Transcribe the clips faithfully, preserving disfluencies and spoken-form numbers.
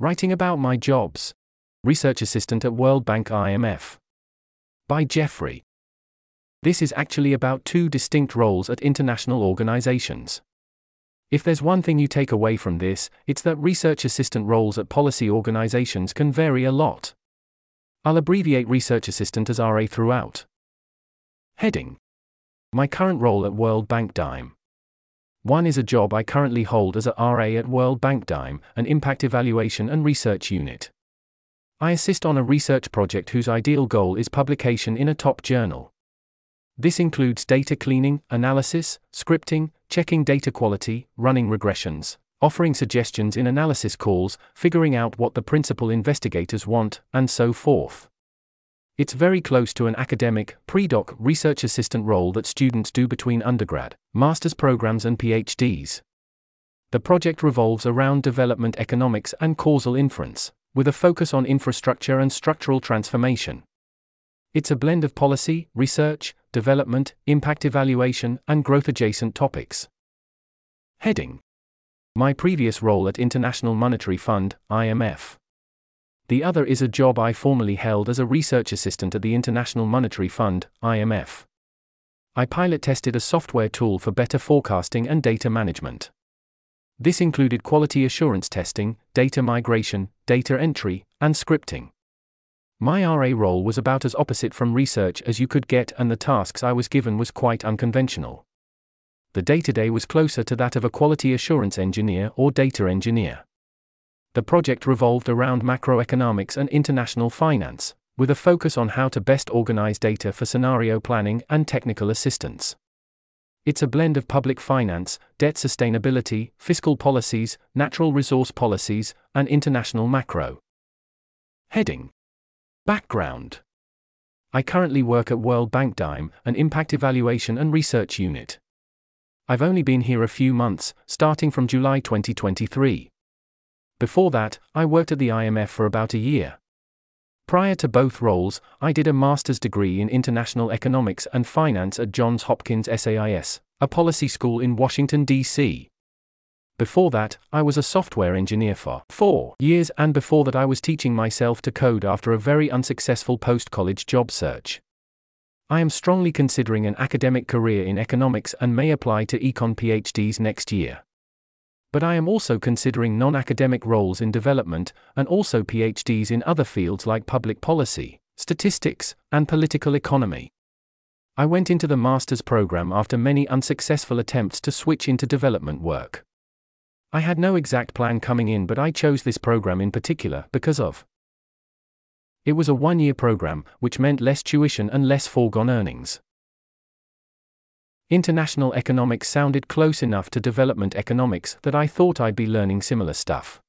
Writing About My Jobs. Research Assistant at World Bank I M F. By Geoffrey. This is actually about two distinct roles at international organizations. If there's one thing you take away from this, it's that research assistant roles at policy organizations can vary a lot. I'll abbreviate research assistant as R A throughout. Heading. My current role at World Bank DIME. One is a job I currently hold as a R A at World Bank DIME, an impact evaluation and research unit. I assist on a research project whose ideal goal is publication in a top journal. This includes data cleaning, analysis, scripting, checking data quality, running regressions, offering suggestions in analysis calls, figuring out what the principal investigators want, and so forth. It's very close to an academic, pre-doc research assistant role that students do between undergrad, master's programs and PhDs. The project revolves around development economics and causal inference, with a focus on infrastructure and structural transformation. It's a blend of policy, research, development, impact evaluation, and growth-adjacent topics. Heading. My previous role at International Monetary Fund, I M F. The other is a job I formerly held as a research assistant at the International Monetary Fund, I M F. I pilot tested a software tool for better forecasting and data management. This included quality assurance testing, data migration, data entry, and scripting. My R A role was about as opposite from research as you could get, and the tasks I was given was quite unconventional. The day-to-day was closer to that of a quality assurance engineer or data engineer. The project revolved around macroeconomics and international finance, with a focus on how to best organize data for scenario planning and technical assistance. It's a blend of public finance, debt sustainability, fiscal policies, natural resource policies, and international macro. Heading. Background. I currently work at World Bank DIME, an impact evaluation and research unit. I've only been here a few months, starting from July twenty twenty-three. Before that, I worked at the I M F for about a year. Prior to both roles, I did a master's degree in international economics and finance at Johns Hopkins S A I S, a policy school in Washington, D C Before that, I was a software engineer for four years, and before that I was teaching myself to code after a very unsuccessful post-college job search. I am strongly considering an academic career in economics and may apply to econ PhDs next year. But I am also considering non-academic roles in development, and also PhDs in other fields like public policy, statistics, and political economy. I went into the master's program after many unsuccessful attempts to switch into development work. I had no exact plan coming in, but I chose this program in particular because of it was a one-year program, which meant less tuition and less foregone earnings. International economics sounded close enough to development economics that I thought I'd be learning similar stuff.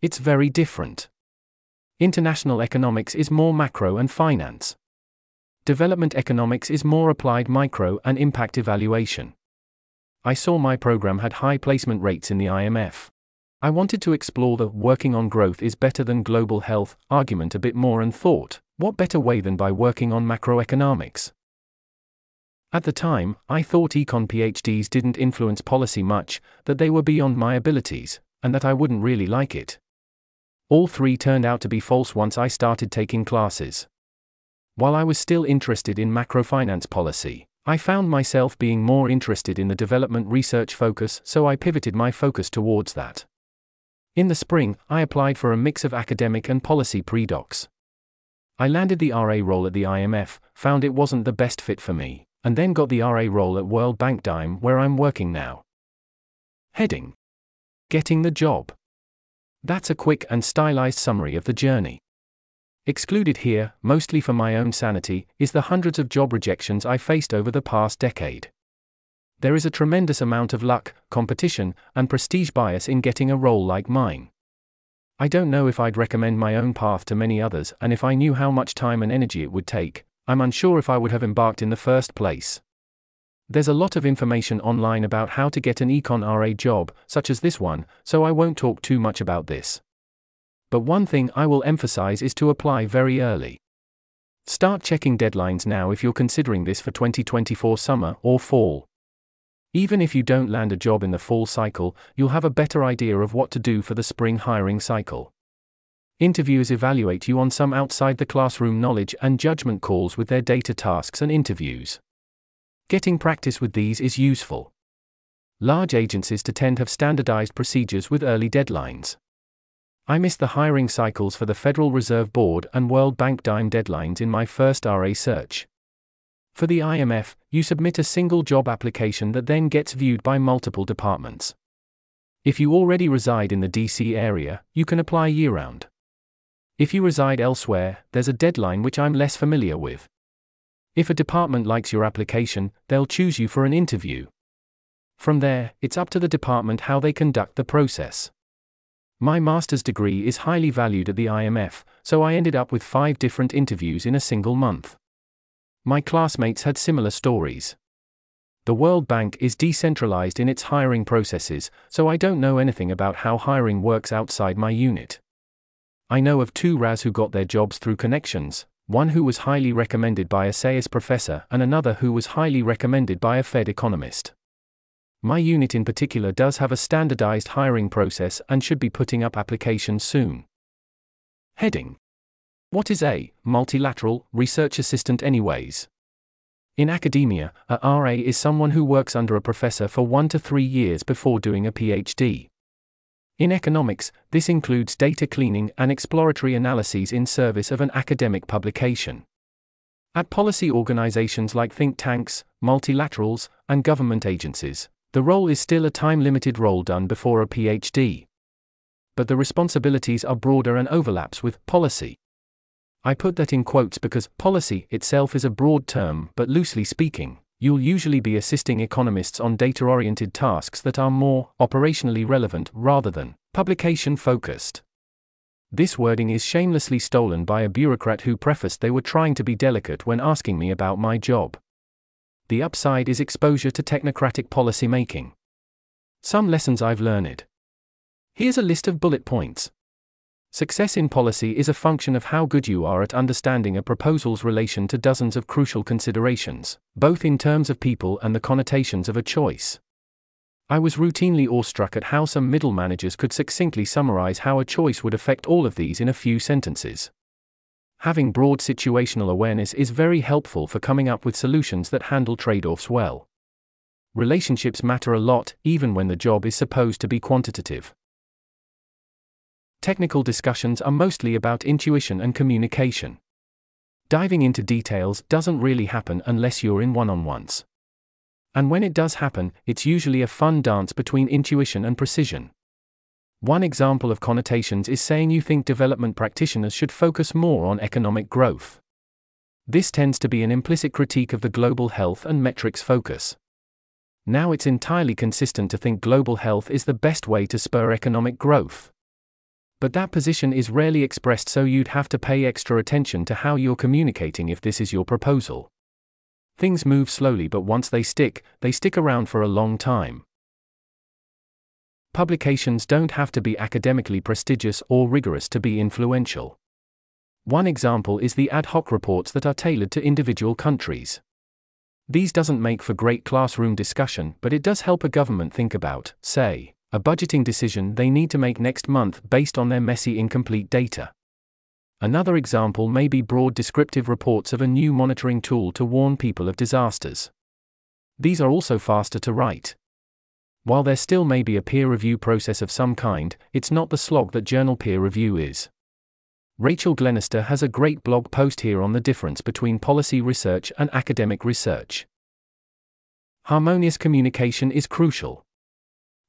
It's very different. International economics is more macro and finance. Development economics is more applied micro and impact evaluation. I saw my program had high placement rates in the I M F. I wanted to explore the working on growth is better than global health argument a bit more and thought, what better way than by working on macroeconomics? At the time, I thought econ PhDs didn't influence policy much, that they were beyond my abilities, and that I wouldn't really like it. All three turned out to be false once I started taking classes. While I was still interested in macrofinance policy, I found myself being more interested in the development research focus, so I pivoted my focus towards that. In the spring, I applied for a mix of academic and policy pre-docs. I landed the R A role at the I M F, found it wasn't the best fit for me, and then got the R A role at World Bank DIME, where I'm working now. Heading. Getting the job. That's a quick and stylized summary of the journey. Excluded here, mostly for my own sanity, is the hundreds of job rejections I faced over the past decade. There is a tremendous amount of luck, competition, and prestige bias in getting a role like mine. I don't know if I'd recommend my own path to many others, and if I knew how much time and energy it would take, I'm unsure if I would have embarked in the first place. There's a lot of information online about how to get an econ R A job, such as this one, so I won't talk too much about this. But one thing I will emphasize is to apply very early. Start checking deadlines now if you're considering this for twenty twenty-four summer or fall. Even if you don't land a job in the fall cycle, you'll have a better idea of what to do for the spring hiring cycle. Interviewers evaluate you on some outside-the-classroom knowledge and judgment calls with their data tasks and interviews. Getting practice with these is useful. Large agencies to tend have standardized procedures with early deadlines. I missed the hiring cycles for the Federal Reserve Board and World Bank DIME deadlines in my first R A search. For the I M F, you submit a single job application that then gets viewed by multiple departments. If you already reside in the D C area, you can apply year-round. If you reside elsewhere, there's a deadline which I'm less familiar with. If a department likes your application, they'll choose you for an interview. From there, it's up to the department how they conduct the process. My master's degree is highly valued at the I M F, so I ended up with five different interviews in a single month. My classmates had similar stories. The World Bank is decentralized in its hiring processes, so I don't know anything about how hiring works outside my unit. I know of two R As who got their jobs through connections, one who was highly recommended by a SAIS professor and another who was highly recommended by a Fed economist. My unit in particular does have a standardized hiring process and should be putting up applications soon. Heading: What is a multilateral research assistant anyways? In academia, a R A is someone who works under a professor for one to three years before doing a PhD. In economics, this includes data cleaning and exploratory analyses in service of an academic publication. At policy organizations like think tanks, multilaterals, and government agencies, the role is still a time-limited role done before a PhD. But the responsibilities are broader and overlaps with policy. I put that in quotes because policy itself is a broad term, but loosely speaking, you'll usually be assisting economists on data-oriented tasks that are more operationally relevant rather than publication-focused. This wording is shamelessly stolen by a bureaucrat who prefaced they were trying to be delicate when asking me about my job. The upside is exposure to technocratic policy making. Some lessons I've learned. Here's a list of bullet points. Success in policy is a function of how good you are at understanding a proposal's relation to dozens of crucial considerations, both in terms of people and the connotations of a choice. I was routinely awestruck at how some middle managers could succinctly summarize how a choice would affect all of these in a few sentences. Having broad situational awareness is very helpful for coming up with solutions that handle trade-offs well. Relationships matter a lot, even when the job is supposed to be quantitative. Technical discussions are mostly about intuition and communication. Diving into details doesn't really happen unless you're in one-on-ones. And when it does happen, it's usually a fun dance between intuition and precision. One example of connotations is saying you think development practitioners should focus more on economic growth. This tends to be an implicit critique of the global health and metrics focus. Now it's entirely consistent to think global health is the best way to spur economic growth. But that position is rarely expressed, so you'd have to pay extra attention to how you're communicating if this is your proposal. Things move slowly, but once they stick, they stick around for a long time. Publications don't have to be academically prestigious or rigorous to be influential. One example is the ad hoc reports that are tailored to individual countries. These doesn't make for great classroom discussion, but it does help a government think about, say, a budgeting decision they need to make next month based on their messy, incomplete data. Another example may be broad descriptive reports of a new monitoring tool to warn people of disasters. These are also faster to write. While there still may be a peer review process of some kind, it's not the slog that journal peer review is. Rachel Glenister has a great blog post here on the difference between policy research and academic research. Harmonious communication is crucial.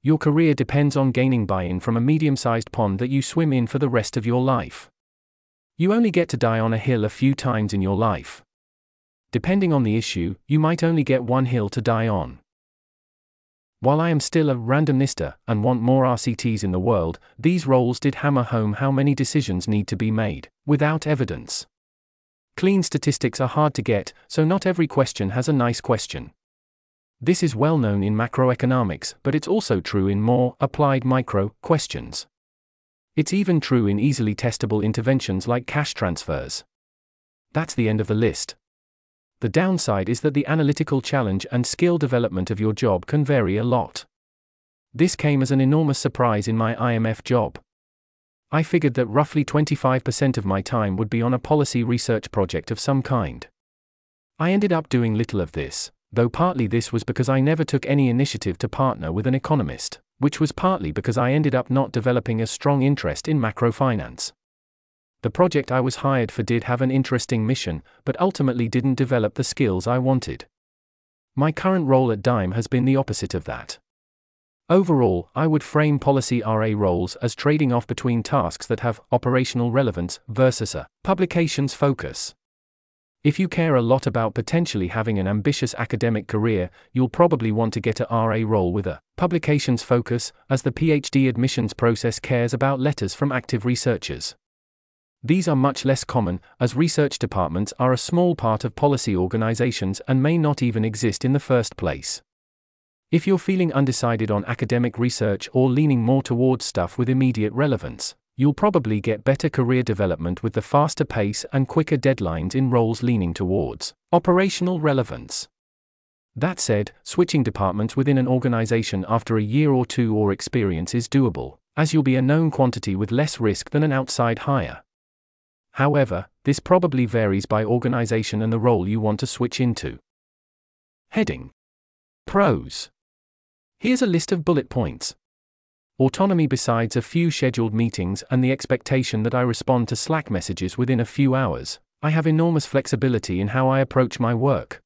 Your career depends on gaining buy-in from a medium-sized pond that you swim in for the rest of your life. You only get to die on a hill a few times in your life. Depending on the issue, you might only get one hill to die on. While I am still a randomnista and want more R C Ts in the world, these roles did hammer home how many decisions need to be made, without evidence. Clean statistics are hard to get, so not every question has a nice question. This is well known in macroeconomics, but it's also true in more applied micro questions. It's even true in easily testable interventions like cash transfers. That's the end of the list. The downside is that the analytical challenge and skill development of your job can vary a lot. This came as an enormous surprise in my I M F job. I figured that roughly twenty-five percent of my time would be on a policy research project of some kind. I ended up doing little of this, though partly this was because I never took any initiative to partner with an economist, which was partly because I ended up not developing a strong interest in macrofinance. The project I was hired for did have an interesting mission, but ultimately didn't develop the skills I wanted. My current role at DIME has been the opposite of that. Overall, I would frame policy R A roles as trading off between tasks that have operational relevance versus a publications focus. If you care a lot about potentially having an ambitious academic career, you'll probably want to get a R A role with a publications focus, as the PhD admissions process cares about letters from active researchers. These are much less common, as research departments are a small part of policy organizations and may not even exist in the first place. If you're feeling undecided on academic research or leaning more towards stuff with immediate relevance, you'll probably get better career development with the faster pace and quicker deadlines in roles leaning towards operational relevance. That said, switching departments within an organization after a year or two or experience is doable, as you'll be a known quantity with less risk than an outside hire. However, this probably varies by organization and the role you want to switch into. Heading: Pros. Here's a list of bullet points. Autonomy besides a few scheduled meetings and the expectation that I respond to Slack messages within a few hours, I have enormous flexibility in how I approach my work.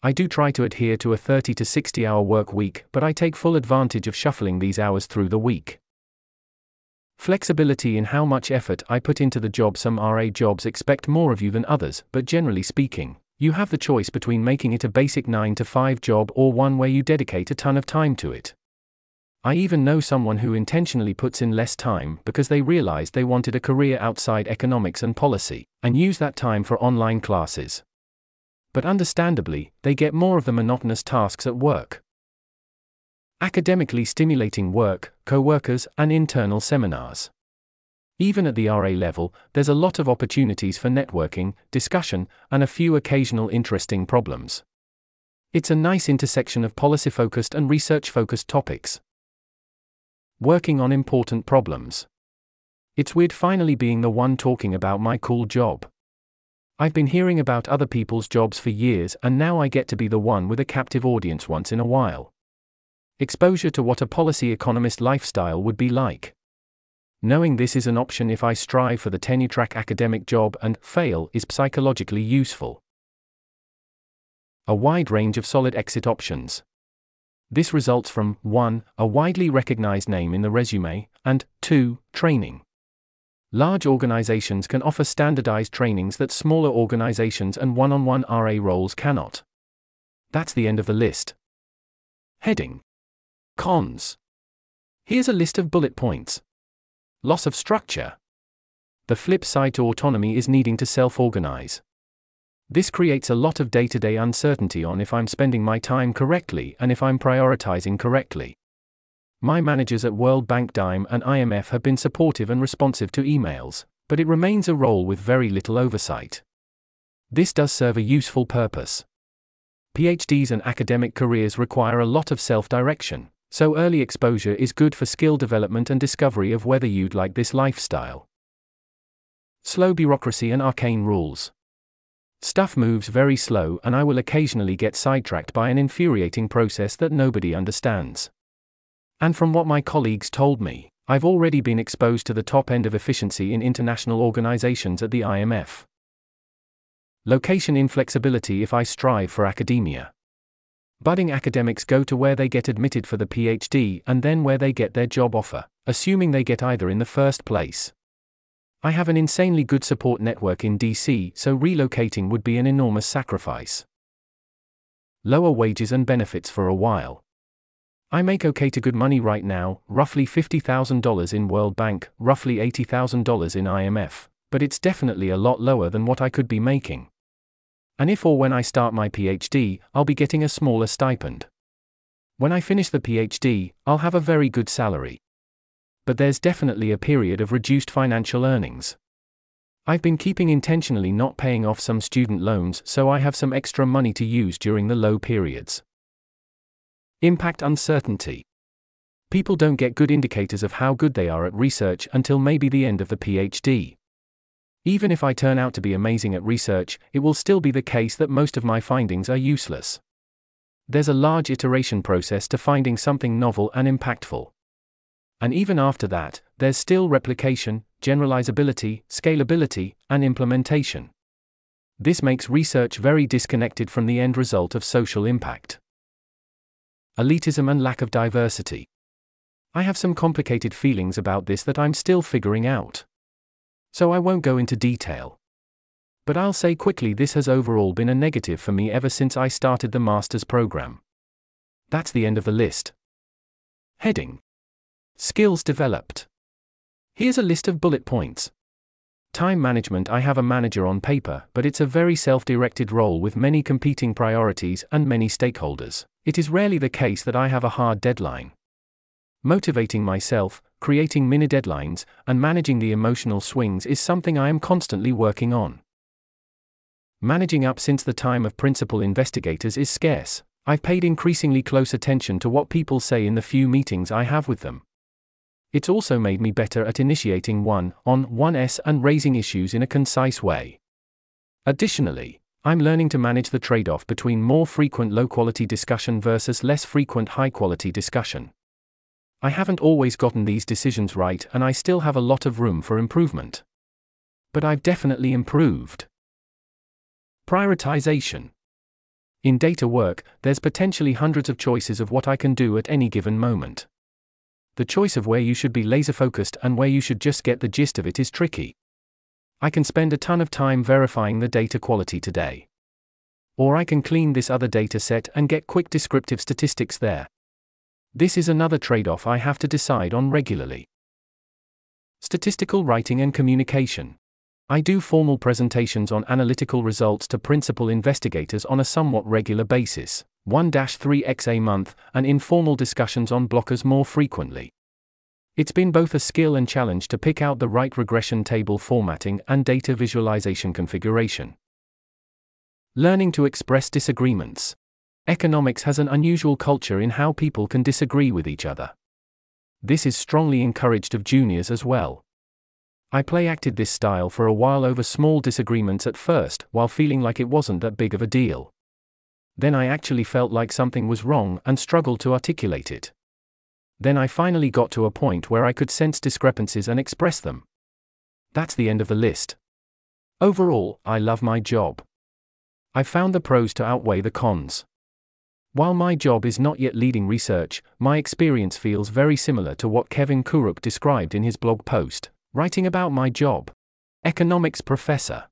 I do try to adhere to a thirty to sixty hour work week, but I take full advantage of shuffling these hours through the week. Flexibility in how much effort I put into the job. Some R A jobs expect more of you than others, but generally speaking, you have the choice between making it a basic nine to five job or one where you dedicate a ton of time to it. I even know someone who intentionally puts in less time because they realized they wanted a career outside economics and policy, and use that time for online classes. But understandably, they get more of the monotonous tasks at work. Academically stimulating work, co-workers, and internal seminars. Even at the R A level, there's a lot of opportunities for networking, discussion, and a few occasional interesting problems. It's a nice intersection of policy-focused and research-focused topics. Working on important problems. It's weird finally being the one talking about my cool job. I've been hearing about other people's jobs for years, and now I get to be the one with a captive audience once in a while. Exposure to what a policy economist lifestyle would be like. Knowing this is an option if I strive for the tenure-track academic job and fail is psychologically useful. A wide range of solid exit options. This results from one A widely recognized name in the resume, and two Training. Large organizations can offer standardized trainings that smaller organizations and one-on-one R A roles cannot. That's the end of the list. Heading: Cons. Here's a list of bullet points. Loss of structure. The flip side to autonomy is needing to self-organize. This creates a lot of day-to-day uncertainty on if I'm spending my time correctly and if I'm prioritizing correctly. My managers at World Bank, DIME, and I M F have been supportive and responsive to emails, but it remains a role with very little oversight. This does serve a useful purpose. PhDs and academic careers require a lot of self-direction, so early exposure is good for skill development and discovery of whether you'd like this lifestyle. Slow bureaucracy and arcane rules. Stuff moves very slow, and I will occasionally get sidetracked by an infuriating process that nobody understands. And from what my colleagues told me, I've already been exposed to the top end of efficiency in international organizations at the I M F. Location inflexibility if I strive for academia. Budding academics go to where they get admitted for the PhD and then where they get their job offer, assuming they get either in the first place. I have an insanely good support network in D C, so relocating would be an enormous sacrifice. Lower wages and benefits for a while. I make okay to good money right now, roughly fifty thousand dollars in World Bank, roughly eighty thousand dollars in I M F, but it's definitely a lot lower than what I could be making. And if or when I start my PhD, I'll be getting a smaller stipend. When I finish the PhD, I'll have a very good salary. But there's definitely a period of reduced financial earnings. I've been keeping intentionally not paying off some student loans, so I have some extra money to use during the low periods. Impact uncertainty. people don't get good indicators of how good they are at research until maybe the end of the PhD. Even if I turn out to be amazing at research, it will still be the case that most of my findings are useless. There's a large iteration process to finding something novel and impactful. And even after that, there's still replication, generalizability, scalability, and implementation. This makes research very disconnected from the end result of social impact. Elitism and lack of diversity. I have some complicated feelings about this that I'm still figuring out. So I won't go into detail. But I'll say quickly this has overall been a negative for me ever since I started the master's program. That's the end of the list. Heading: Skills developed. Here's a list of bullet points. Time management. I have a manager on paper, but it's a very self-directed role with many competing priorities and many stakeholders. It is rarely the case that I have a hard deadline. Motivating myself, creating mini deadlines, and managing the emotional swings is something I am constantly working on. Managing up since the time of Principal Investigators is scarce. I've paid increasingly close attention to what people say in the few meetings I have with them. It's also made me better at initiating one-on-ones and raising issues in a concise way. Additionally, I'm learning to manage the trade-off between more frequent low-quality discussion versus less frequent high-quality discussion. I haven't always gotten these decisions right, and I still have a lot of room for improvement. But I've definitely improved. Prioritization. In data work, there's potentially hundreds of choices of what I can do at any given moment. The choice of where you should be laser-focused and where you should just get the gist of it is tricky. I can spend a ton of time verifying the data quality today. Or I can clean this other data set and get quick descriptive statistics there. This is another trade-off I have to decide on regularly. Statistical writing and communication. I do formal presentations on analytical results to Principal Investigators on a somewhat regular basis, one to three times a month, and informal discussions on blockers more frequently. It's been both a skill and challenge to pick out the right regression table formatting and data visualization configuration. Learning to express disagreements. Economics has an unusual culture in how people can disagree with each other. This is strongly encouraged of juniors as well. I play-acted this style for a while over small disagreements at first, while feeling like it wasn't that big of a deal. Then I actually felt like something was wrong and struggled to articulate it. Then I finally got to a point where I could sense discrepancies and express them. That's the end of the list. Overall, I love my job. I found the pros to outweigh the cons. While my job is not yet leading research, my experience feels very similar to what Kevin Kuruk described in his blog post, Writing About My Job. Economics Professor.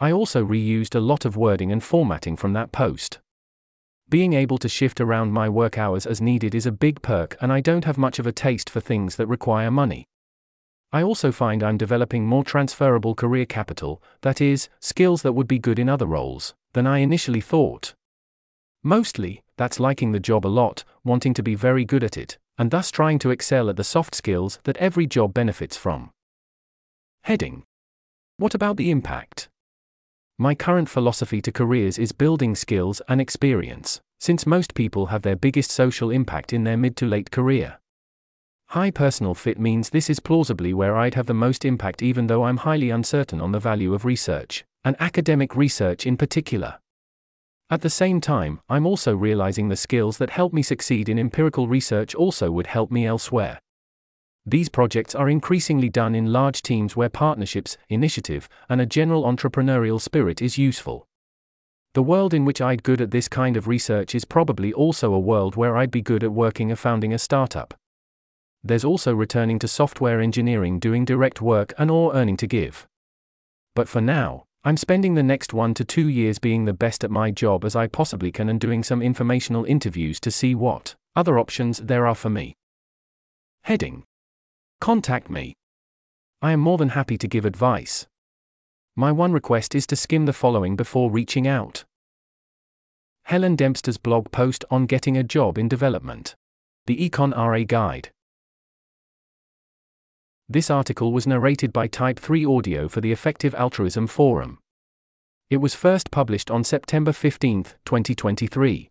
I also reused a lot of wording and formatting from that post. Being able to shift around my work hours as needed is a big perk, and I don't have much of a taste for things that require money. I also find I'm developing more transferable career capital, that is, skills that would be good in other roles, than I initially thought. Mostly, that's liking the job a lot, wanting to be very good at it, and thus trying to excel at the soft skills that every job benefits from. Heading: What about the impact? My current philosophy to careers is building skills and experience, since most people have their biggest social impact in their mid to late career. High personal fit means this is plausibly where I'd have the most impact, even though I'm highly uncertain on the value of research, and academic research in particular. At the same time, I'm also realizing the skills that help me succeed in empirical research also would help me elsewhere. These projects are increasingly done in large teams where partnerships, initiative, and a general entrepreneurial spirit is useful. The world in which I'd be good at this kind of research is probably also a world where I'd be good at working or founding a startup. There's also returning to software engineering, doing direct work and/or earning to give. But for now, I'm spending the next one to two years being the best at my job as I possibly can and doing some informational interviews to see what other options there are for me. Heading: Contact me. I am more than happy to give advice. My one request is to skim the following before reaching out. Helen Dempster's blog post on getting a job in development. The Econ R A Guide. This article was narrated by Type three Audio for the Effective Altruism Forum. It was first published on September fifteenth, twenty twenty-three.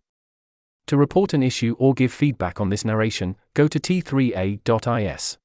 To report an issue or give feedback on this narration, go to t three a dot is.